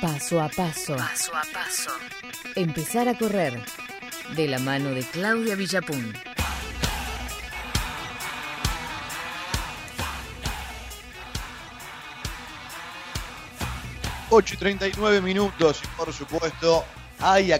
Paso a paso. Paso a paso. Empezar a correr. De la mano de Claudia Villapun. Ocho y 39 minutos, y por supuesto, hay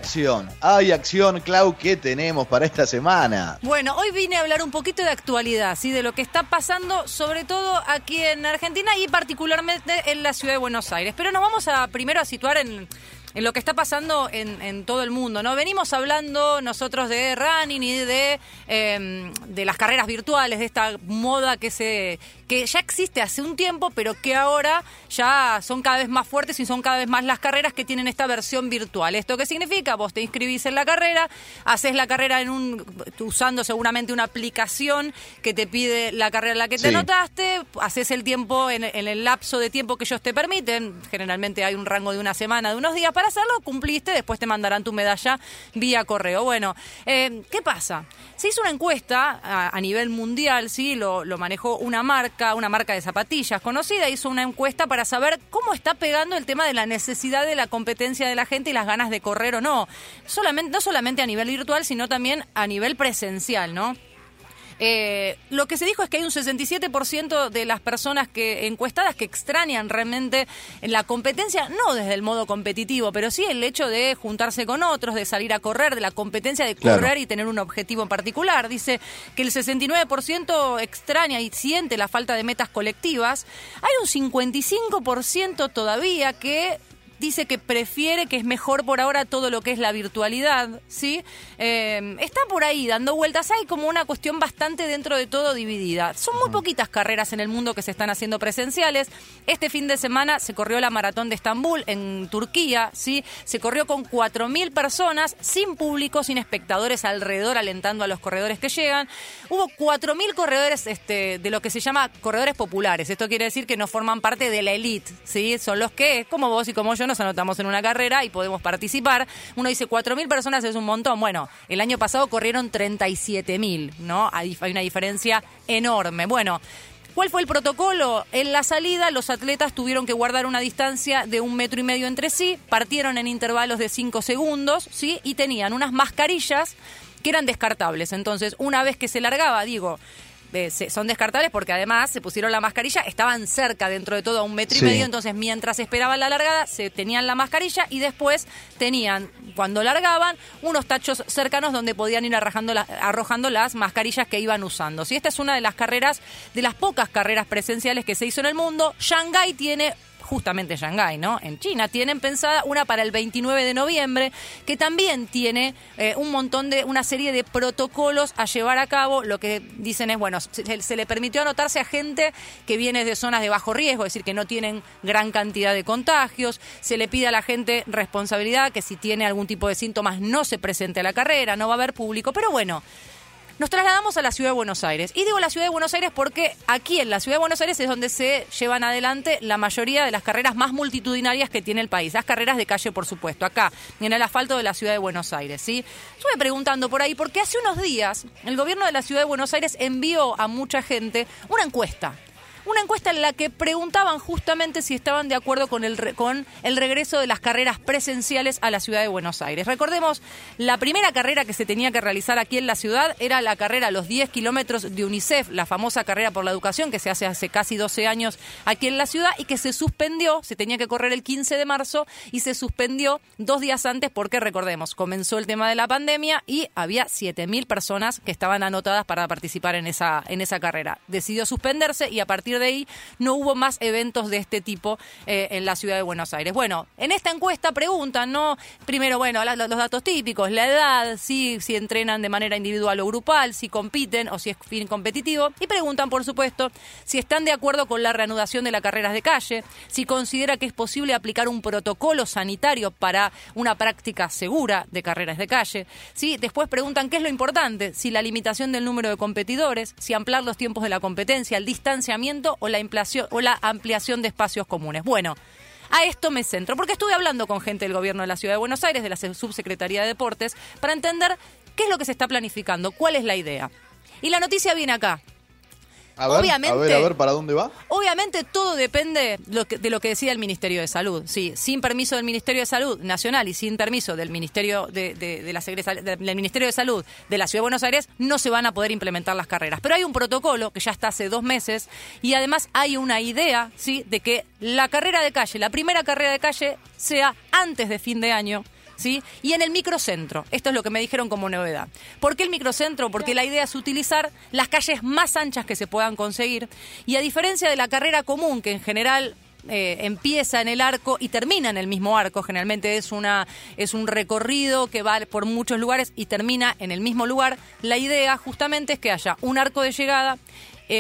acción, Clau, ¿qué tenemos para esta semana? Bueno, hoy vine a hablar un poquito de actualidad, ¿sí? De lo que está pasando, sobre todo aquí en Argentina y particularmente en la ciudad de Buenos Aires. Pero nos vamos a primero a situar en lo que está pasando en todo el mundo, ¿no? Venimos hablando nosotros de running y de las carreras virtuales, de esta moda que ya existe hace un tiempo, pero que ahora ya son cada vez más fuertes y son cada vez más las carreras que tienen esta versión virtual. ¿Esto qué significa? Vos te inscribís en la carrera, haces la carrera usando seguramente una aplicación que te pide la carrera en la que te anotaste, haces el tiempo en el lapso de tiempo que ellos te permiten, generalmente hay un rango de una semana, de unos días, para hacerlo, cumpliste, después te mandarán tu medalla vía correo. Bueno, ¿qué pasa? Se hizo una encuesta a nivel mundial, ¿sí? Lo manejó una marca de zapatillas conocida, hizo una encuesta para saber cómo está pegando el tema de la necesidad de la competencia de la gente y las ganas de correr o no. No solamente a nivel virtual, sino también a nivel presencial, ¿no? Lo que se dijo es que hay un 67% de las personas encuestadas que extrañan realmente la competencia, no desde el modo competitivo, pero sí el hecho de juntarse con otros, de salir a correr, de la competencia de correr y tener un objetivo en particular. Dice que el 69% extraña y siente la falta de metas colectivas. Hay un 55% todavía que dice que prefiere, que es mejor por ahora todo lo que es la virtualidad, ¿sí? Está por ahí dando vueltas. Hay como una cuestión bastante dentro de todo dividida. Son muy poquitas carreras en el mundo que se están haciendo presenciales. Este fin de semana se corrió la Maratón de Estambul en Turquía, ¿sí? Se corrió con 4.000 personas, sin público, sin espectadores alrededor, alentando a los corredores que llegan. Hubo 4.000 corredores de lo que se llama corredores populares. Esto quiere decir que no forman parte de la élite, ¿sí? Son los que, como vos y como yo, nos anotamos en una carrera y podemos participar. Uno dice, 4.000 personas es un montón. Bueno, el año pasado corrieron 37.000, ¿no? Hay una diferencia enorme. Bueno, ¿cuál fue el protocolo? En la salida, los atletas tuvieron que guardar una distancia de 1,5 metros entre sí, partieron en intervalos de 5 segundos, ¿sí? Y tenían unas mascarillas que eran descartables. Entonces, una vez que se largaba, son descartables porque además se pusieron la mascarilla, estaban cerca dentro de todo a 1,5 metros, entonces mientras esperaban la largada se tenían la mascarilla y después tenían, cuando largaban, unos tachos cercanos donde podían ir arrojando las mascarillas que iban usando. Sí, esta es una de las carreras, de las pocas carreras presenciales que se hizo en el mundo. Shanghái tiene... justamente Shanghái, ¿no? En China tienen pensada una para el 29 de noviembre que también tiene una serie de protocolos a llevar a cabo. Lo que dicen es, bueno, se le permitió anotarse a gente que viene de zonas de bajo riesgo, es decir, que no tienen gran cantidad de contagios. Se le pide a la gente responsabilidad, que si tiene algún tipo de síntomas no se presente a la carrera, no va a haber público, pero bueno... Nos trasladamos a la Ciudad de Buenos Aires. Y digo la Ciudad de Buenos Aires porque aquí en la Ciudad de Buenos Aires es donde se llevan adelante la mayoría de las carreras más multitudinarias que tiene el país. Las carreras de calle, por supuesto, acá, en el asfalto de la Ciudad de Buenos Aires, ¿sí? Estuve preguntando por ahí porque hace unos días el gobierno de la Ciudad de Buenos Aires envió a mucha gente una encuesta. Una encuesta en la que preguntaban justamente si estaban de acuerdo con el regreso de las carreras presenciales a la Ciudad de Buenos Aires. Recordemos, la primera carrera que se tenía que realizar aquí en la ciudad era la carrera a los 10 kilómetros de UNICEF, la famosa carrera por la educación que se hace casi 12 años aquí en la ciudad y que se suspendió, se tenía que correr el 15 de marzo y se suspendió 2 días antes porque, recordemos, comenzó el tema de la pandemia y había 7.000 personas que estaban anotadas para participar en esa carrera. Decidió suspenderse y a partir de ahí no hubo más eventos de este tipo en la Ciudad de Buenos Aires. Bueno, en esta encuesta preguntan, ¿no? Primero, bueno, los datos típicos, la edad, si entrenan de manera individual o grupal, si compiten o si es fin competitivo. Y preguntan, por supuesto, si están de acuerdo con la reanudación de las carreras de calle, si considera que es posible aplicar un protocolo sanitario para una práctica segura de carreras de calle, ¿sí? Después preguntan qué es lo importante, si la limitación del número de competidores, si ampliar los tiempos de la competencia, el distanciamiento o la ampliación de espacios comunes. Bueno, a esto me centro, porque estuve hablando con gente del gobierno de la Ciudad de Buenos Aires, de la Subsecretaría de Deportes, para entender qué es lo que se está planificando, cuál es la idea. Y la noticia viene acá. A ver, ¿para dónde va? Obviamente todo depende de lo que decida el Ministerio de Salud. Sí, sin permiso del Ministerio de Salud Nacional y sin permiso del Ministerio del Ministerio de Salud de la Ciudad de Buenos Aires no se van a poder implementar las carreras. Pero hay un protocolo que ya está hace 2 meses y además hay una idea, ¿sí?, de que la carrera de calle, la primera carrera de calle, sea antes de fin de año, ¿sí?, y en el microcentro. Esto es lo que me dijeron como novedad. ¿Por qué el microcentro? Porque la idea es utilizar las calles más anchas que se puedan conseguir. Y a diferencia de la carrera común, que en general empieza en el arco y termina en el mismo arco, generalmente es un recorrido que va por muchos lugares y termina en el mismo lugar, la idea justamente es que haya un arco de llegada,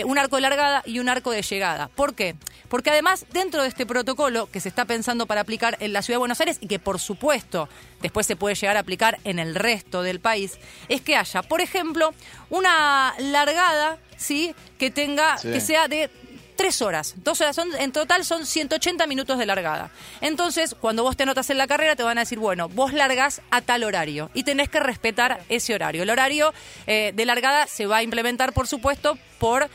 un arco de largada y un arco de llegada. ¿Por qué? Porque además, dentro de este protocolo que se está pensando para aplicar en la Ciudad de Buenos Aires y que, por supuesto, después se puede llegar a aplicar en el resto del país, es que haya, por ejemplo, una largada, ¿sí?, que tenga, sí, que sea de 3 horas. 2 horas en total son 180 minutos de largada. Entonces, cuando vos te anotas en la carrera, te van a decir, bueno, vos largás a tal horario y tenés que respetar ese horario. El horario de largada se va a implementar, por supuesto, por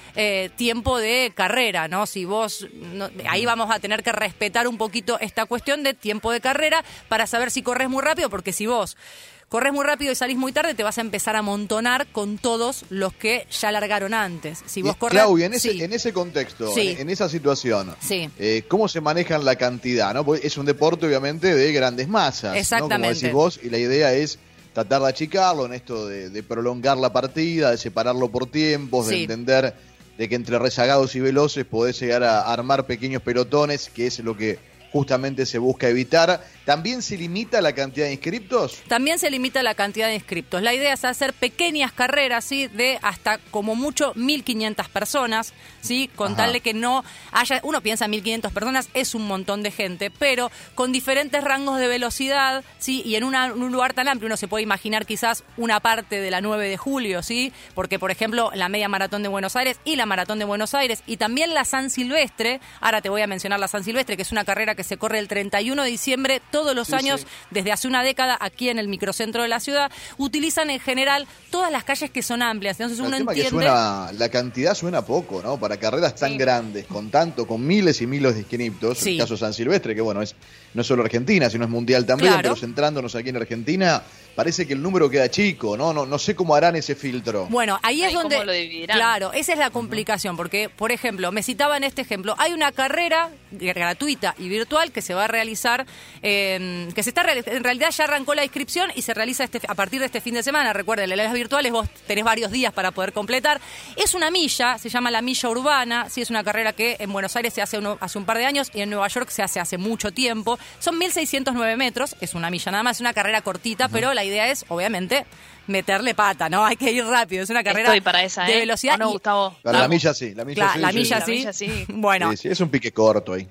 tiempo de carrera, ¿no? Si vos... No, ahí vamos a tener que respetar un poquito esta cuestión de tiempo de carrera para saber si corres muy rápido, porque si vos corres muy rápido y salís muy tarde, te vas a empezar a amontonar con todos los que ya largaron antes. Si vos corres... Claudia, en ese contexto, sí, en esa situación, sí, ¿cómo se manejan la cantidad? ¿No? Porque es un deporte, obviamente, de grandes masas. Exactamente. ¿No? Como decís vos, y la idea es tratar de achicarlo en esto de prolongar la partida, de separarlo por tiempos, sí, de entender de que entre rezagados y veloces podés llegar a armar pequeños pelotones, que es lo que justamente se busca evitar. ¿También se limita la cantidad de inscriptos? También se limita la cantidad de inscriptos. La idea es hacer pequeñas carreras, ¿sí?, de hasta como mucho 1.500 personas, ¿sí?, con tal de que no haya... Uno piensa 1.500 personas, es un montón de gente, pero con diferentes rangos de velocidad, ¿sí?, y en un lugar tan amplio. Uno se puede imaginar quizás una parte de la 9 de julio, ¿sí?, porque, por ejemplo, la Media Maratón de Buenos Aires y la Maratón de Buenos Aires y también la San Silvestre, ahora te voy a mencionar la San Silvestre, que es una carrera que se corre el 31 de diciembre todos los años, sí, desde hace una década, aquí en el microcentro de la ciudad, utilizan en general todas las calles que son amplias. Entonces uno entiende... Que suena, la cantidad suena poco, ¿no? Para carreras tan, sí, grandes, con miles y miles de inscriptos, sí, el caso San Silvestre, que bueno, es no solo Argentina, sino es mundial también, claro, pero centrándonos aquí en Argentina, parece que el número queda chico, ¿no? No sé cómo harán ese filtro. Bueno, ahí es donde... ¿Cómo lo dividirán? Claro, esa es la complicación, porque, por ejemplo, me citaban este ejemplo, hay una carrera gratuita y virtual que se va a realizar, que se está en realidad ya arrancó la inscripción y se realiza a partir de este fin de semana. Recuerden, las virtuales vos tenés varios días para poder completar. Es una milla, se llama la Milla Urbana, sí, es una carrera que en Buenos Aires se hace hace un par de años y en Nueva York se hace mucho tiempo. Son 1.609 metros, es una milla nada más, es una carrera cortita, pero la idea es, obviamente, meterle pata, ¿no? Hay que ir rápido, es una carrera para esa, de velocidad. No, Gustavo. La milla sí, la milla sí. Bueno. Sí, es un pique corto ahí.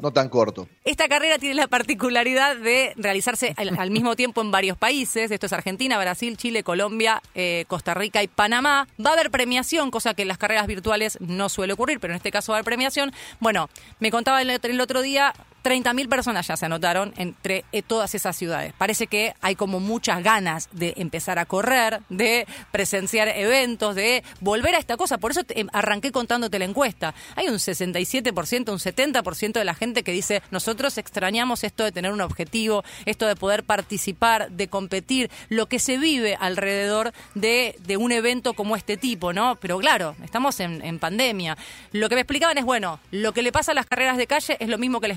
No tan corto. Esta carrera tiene la particularidad de realizarse al mismo tiempo en varios países. Esto es Argentina, Brasil, Chile, Colombia, Costa Rica y Panamá. Va a haber premiación, cosa que en las carreras virtuales no suele ocurrir, pero en este caso va a haber premiación. Bueno, me contaba el otro día... 30.000 personas ya se anotaron entre todas esas ciudades. Parece que hay como muchas ganas de empezar a correr, de presenciar eventos, de volver a esta cosa. Por eso arranqué contándote la encuesta. Hay un 67%, un 70% de la gente que dice, nosotros extrañamos esto de tener un objetivo, esto de poder participar, de competir, lo que se vive alrededor de un evento como este tipo, ¿no? Pero claro, estamos en pandemia. Lo que me explicaban es, bueno, lo que le pasa a las carreras de calle es lo mismo que le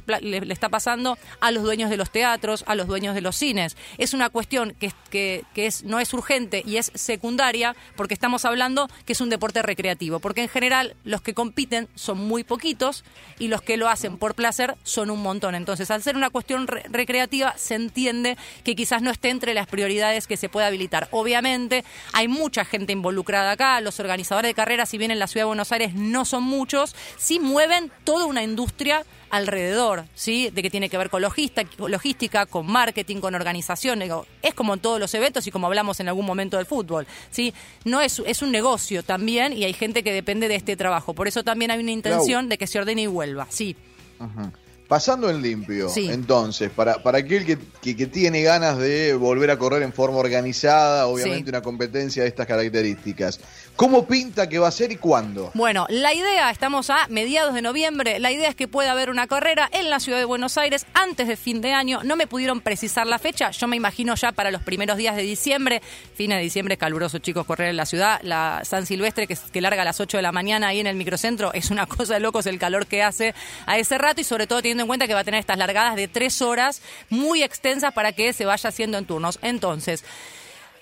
está pasando a los dueños de los teatros, a los dueños de los cines. Es una cuestión que no es urgente y es secundaria, porque estamos hablando que es un deporte recreativo, porque en general los que compiten son muy poquitos y los que lo hacen por placer son un montón. Entonces, al ser una cuestión recreativa, se entiende que quizás no esté entre las prioridades que se puede habilitar. Obviamente, hay mucha gente involucrada acá, los organizadores de carreras, si bien en la Ciudad de Buenos Aires no son muchos, sí mueven toda una industria alrededor, ¿sí? De que tiene que ver con logística, con marketing, con organización. Es como en todos los eventos y como hablamos en algún momento del fútbol, ¿sí? No es un negocio también y hay gente que depende de este trabajo. Por eso también hay una intención de que se ordene y vuelva, sí. Ajá. Pasando en limpio, sí. Entonces, para aquel que tiene ganas de volver a correr en forma organizada, obviamente sí. Una competencia de estas características, ¿cómo pinta que va a ser y cuándo? Bueno, la idea, estamos a mediados de noviembre, la idea es que pueda haber una carrera en la ciudad de Buenos Aires antes de fin de año, no me pudieron precisar la fecha, yo me imagino ya para los primeros días de diciembre, fines de diciembre es caluroso, chicos, correr en la ciudad, la San Silvestre que larga a las 8 de la mañana ahí en el microcentro, es una cosa de locos el calor que hace a ese rato y sobre todo tiene en cuenta que va a tener estas largadas de 3 horas muy extensas para que se vaya haciendo en turnos. Entonces,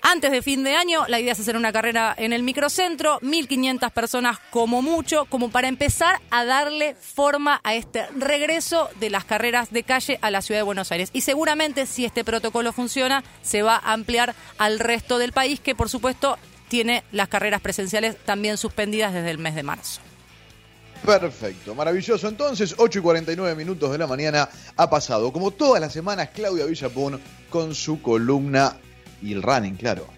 antes de fin de año, la idea es hacer una carrera en el microcentro, 1.500 personas como mucho, como para empezar a darle forma a este regreso de las carreras de calle a la ciudad de Buenos Aires. Y seguramente, si este protocolo funciona, se va a ampliar al resto del país, que por supuesto tiene las carreras presenciales también suspendidas desde el mes de marzo. Perfecto, maravilloso. Entonces, 8:49 de la mañana ha pasado. Como todas las semanas, Claudia Villapun con su columna y el running, claro.